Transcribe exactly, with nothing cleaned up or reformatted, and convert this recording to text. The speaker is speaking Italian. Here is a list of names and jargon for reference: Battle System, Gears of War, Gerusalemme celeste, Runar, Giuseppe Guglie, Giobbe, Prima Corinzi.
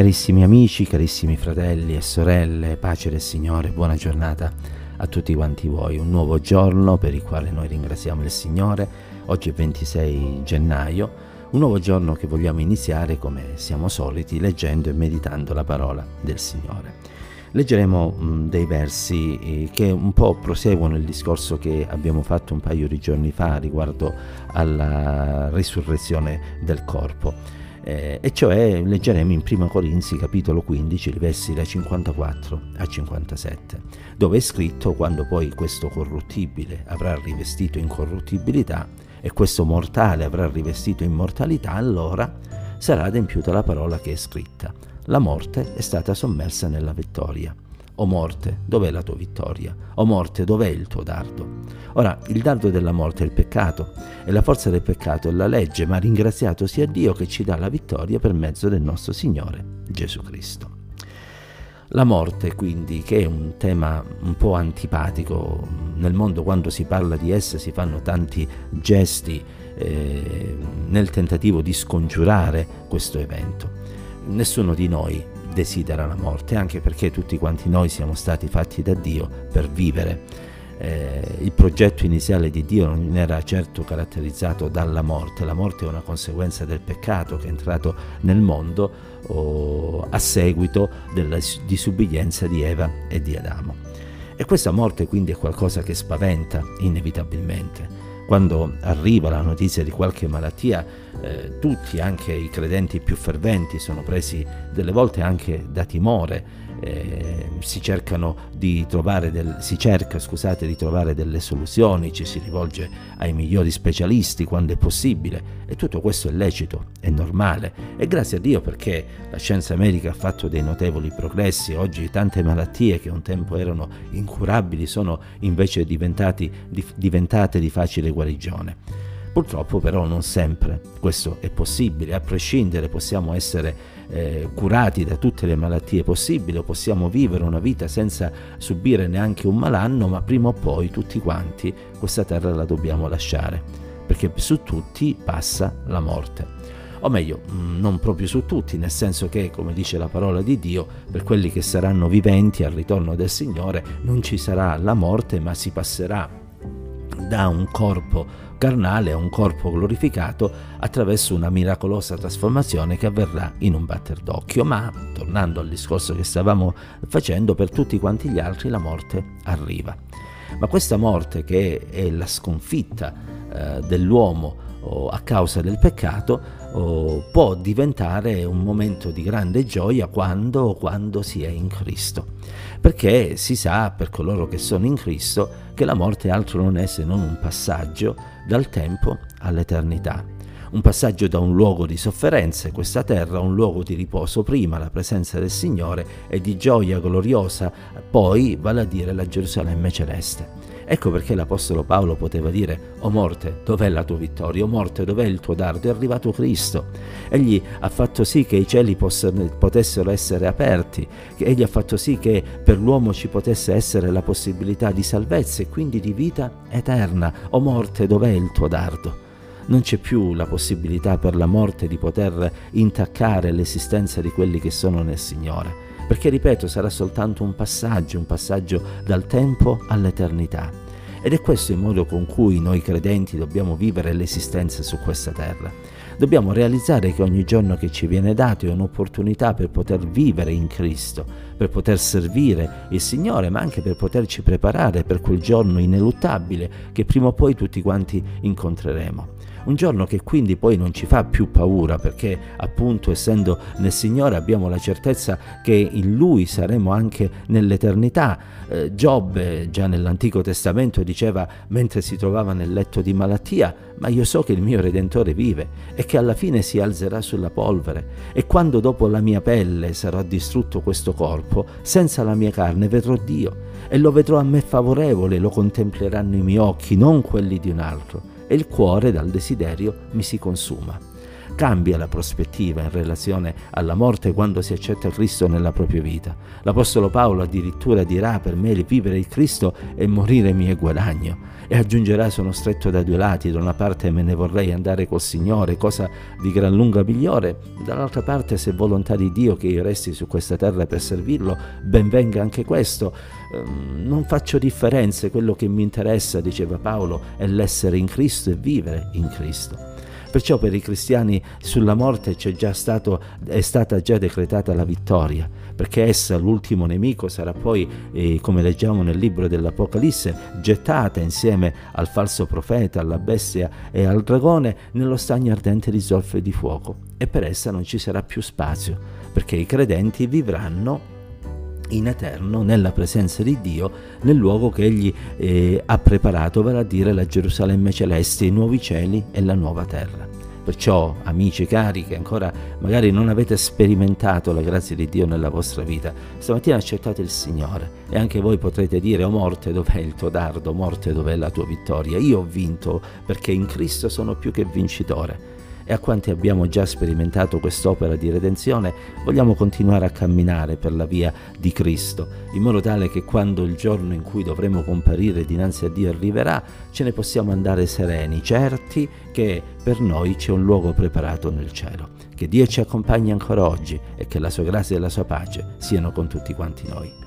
Carissimi amici, carissimi fratelli e sorelle, pace del Signore, buona giornata a tutti quanti voi. Un nuovo giorno per il quale noi ringraziamo il Signore. Oggi è ventisei gennaio, un nuovo giorno che vogliamo iniziare come siamo soliti, leggendo e meditando la parola del Signore. Leggeremo mh, dei versi che un po' proseguono il discorso che abbiamo fatto un paio di giorni fa riguardo alla risurrezione del corpo. Eh, e cioè leggeremo in Prima Corinzi capitolo quindici, versi da cinquantaquattro a cinquantasette, dove è scritto: quando poi questo corruttibile avrà rivestito incorruttibilità e questo mortale avrà rivestito immortalità, allora sarà adempiuta la parola che è scritta: la morte è stata sommersa nella vittoria. O morte, dov'è la tua vittoria? O morte, dov'è il tuo dardo? Ora, il dardo della morte è il peccato, e la forza del peccato è la legge, ma ringraziato sia Dio che ci dà la vittoria per mezzo del nostro Signore Gesù Cristo. La morte, quindi, che è un tema un po' antipatico nel mondo, quando si parla di essa si fanno tanti gesti eh, nel tentativo di scongiurare questo evento. Nessuno di noi desidera la morte, anche perché tutti quanti noi siamo stati fatti da Dio per vivere. Eh, il progetto iniziale di Dio non era certo caratterizzato dalla morte. La morte è una conseguenza del peccato che è entrato nel mondo oh, a seguito della disubbidienza di Eva e di Adamo. E questa morte quindi è qualcosa che spaventa inevitabilmente. Quando arriva la notizia di qualche malattia, eh, tutti, anche i credenti più ferventi, sono presi delle volte anche da timore, eh, si cercano di trovare del, si cerca, scusate, di trovare delle soluzioni, ci si rivolge ai migliori specialisti quando è possibile, e tutto questo è lecito, è normale, e grazie a Dio, perché la scienza medica ha fatto dei notevoli progressi. Oggi tante malattie che un tempo erano incurabili sono invece diventati, di, diventate di facile guarigione. Guarigione. Purtroppo però non sempre questo è possibile. A prescindere, possiamo essere eh, curati da tutte le malattie possibili, o possiamo vivere una vita senza subire neanche un malanno, ma prima o poi tutti quanti questa terra la dobbiamo lasciare, perché su tutti passa la morte. O meglio, non proprio su tutti, nel senso che, come dice la parola di Dio, per quelli che saranno viventi al ritorno del Signore non ci sarà la morte, ma si passerà da un corpo carnale a un corpo glorificato attraverso una miracolosa trasformazione che avverrà in un batter d'occhio. Ma tornando al discorso che stavamo facendo, per tutti quanti gli altri la morte arriva, ma questa morte, che è la sconfitta eh, dell'uomo o a causa del peccato, o può diventare un momento di grande gioia quando, quando si è in Cristo, perché si sa, per coloro che sono in Cristo, che la morte altro non è se non un passaggio dal tempo all'eternità, un passaggio da un luogo di sofferenze, questa terra, a un luogo di riposo, prima la presenza del Signore e di gioia gloriosa, poi, vale a dire, la Gerusalemme celeste. Ecco perché l'Apostolo Paolo poteva dire: o morte, dov'è la tua vittoria? O morte, dov'è il tuo dardo? È arrivato Cristo. Egli ha fatto sì che i cieli possano, potessero essere aperti, egli ha fatto sì che per l'uomo ci potesse essere la possibilità di salvezza e quindi di vita eterna. O morte, dov'è il tuo dardo? Non c'è più la possibilità per la morte di poter intaccare l'esistenza di quelli che sono nel Signore, perché, ripeto, sarà soltanto un passaggio, un passaggio dal tempo all'eternità. Ed è questo il modo con cui noi credenti dobbiamo vivere l'esistenza su questa terra. Dobbiamo realizzare che ogni giorno che ci viene dato è un'opportunità per poter vivere in Cristo, per poter servire il Signore, ma anche per poterci preparare per quel giorno ineluttabile che prima o poi tutti quanti incontreremo. Un giorno che quindi poi non ci fa più paura, perché appunto, essendo nel Signore, abbiamo la certezza che in Lui saremo anche nell'eternità. Eh, Giobbe, già nell'Antico Testamento, diceva, mentre si trovava nel letto di malattia: ma io so che il mio Redentore vive e che alla fine si alzerà sulla polvere, e quando dopo la mia pelle sarà distrutto questo corpo, senza la mia carne vedrò Dio, e lo vedrò a me favorevole, lo contempleranno i miei occhi, non quelli di un altro, e il cuore dal desiderio mi si consuma. cambia la prospettiva in relazione alla morte quando si accetta Cristo nella propria vita. L'Apostolo Paolo addirittura dirà: per me il vivere è Cristo e morire mi è guadagno. E aggiungerà: sono stretto da due lati, da una parte me ne vorrei andare col Signore, cosa di gran lunga migliore, dall'altra parte se è volontà di Dio che io resti su questa terra per servirlo, ben venga anche questo. Non faccio differenze, quello che mi interessa, diceva Paolo, è l'essere in Cristo e vivere in Cristo. Perciò per i cristiani sulla morte c'è già stato, è stata già decretata la vittoria, perché essa, l'ultimo nemico, sarà poi, eh, come leggiamo nel libro dell'Apocalisse, gettata insieme al falso profeta, alla bestia e al dragone nello stagno ardente di zolfo di fuoco, e per essa non ci sarà più spazio, perché i credenti vivranno in eterno nella presenza di Dio nel luogo che Egli eh, ha preparato, vale a dire la Gerusalemme celeste, i nuovi cieli e la nuova terra. Perciò, amici cari, che ancora magari non avete sperimentato la grazia di Dio nella vostra vita, stamattina accettate il Signore e anche voi potrete dire: o morte, dov'è il tuo dardo? Morte, dov'è la tua vittoria? Io ho vinto perché in Cristo sono più che vincitore. E a quanti abbiamo già sperimentato quest'opera di redenzione, vogliamo continuare a camminare per la via di Cristo, in modo tale che quando il giorno in cui dovremo comparire dinanzi a Dio arriverà, ce ne possiamo andare sereni, certi che per noi c'è un luogo preparato nel cielo. Che Dio ci accompagni ancora oggi e che la sua grazia e la sua pace siano con tutti quanti noi.